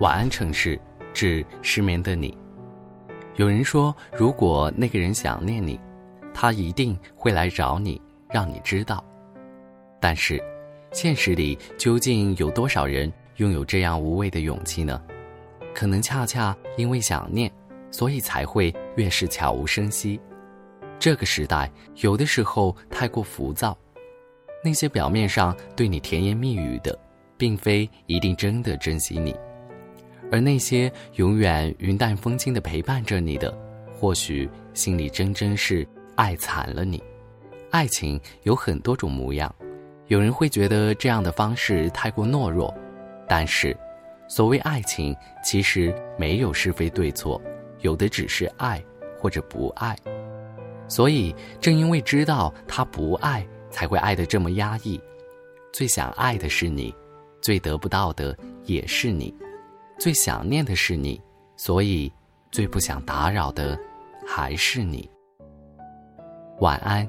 晚安城市，致失眠的你。有人说，如果那个人想念你，他一定会来找你，让你知道。但是，现实里究竟有多少人拥有这样无畏的勇气呢？可能恰恰因为想念，所以才会越是悄无声息。这个时代，有的时候太过浮躁，那些表面上对你甜言蜜语的，并非一定真的珍惜你。而那些永远云淡风轻地陪伴着你的，或许心里真真是爱惨了你。爱情有很多种模样，有人会觉得这样的方式太过懦弱，但是所谓爱情其实没有是非对错，有的只是爱或者不爱。所以正因为知道他不爱，才会爱得这么压抑。最想爱的是你，最得不到的也是你，最想念的是你，所以最不想打扰的还是你。晚安，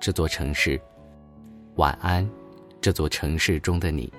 这座城市。晚安，这座城市中的你。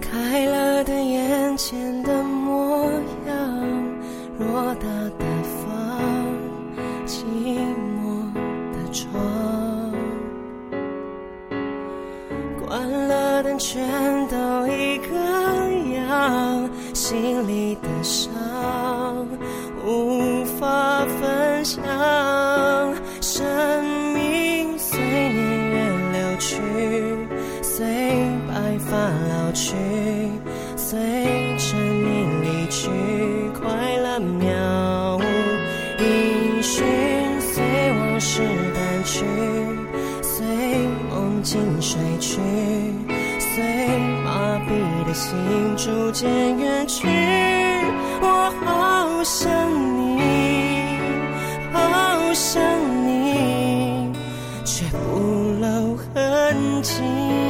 开了的眼前的模样，偌大的房，寂寞的床，关了灯全都一个样，心里的伤无法分享，生命随年月流去，随白发老去，随着你离去，快乐渺无音讯，随往事淡去，随梦境睡去，随麻痹的心逐渐远去。我好想你，好想你，却不露痕迹。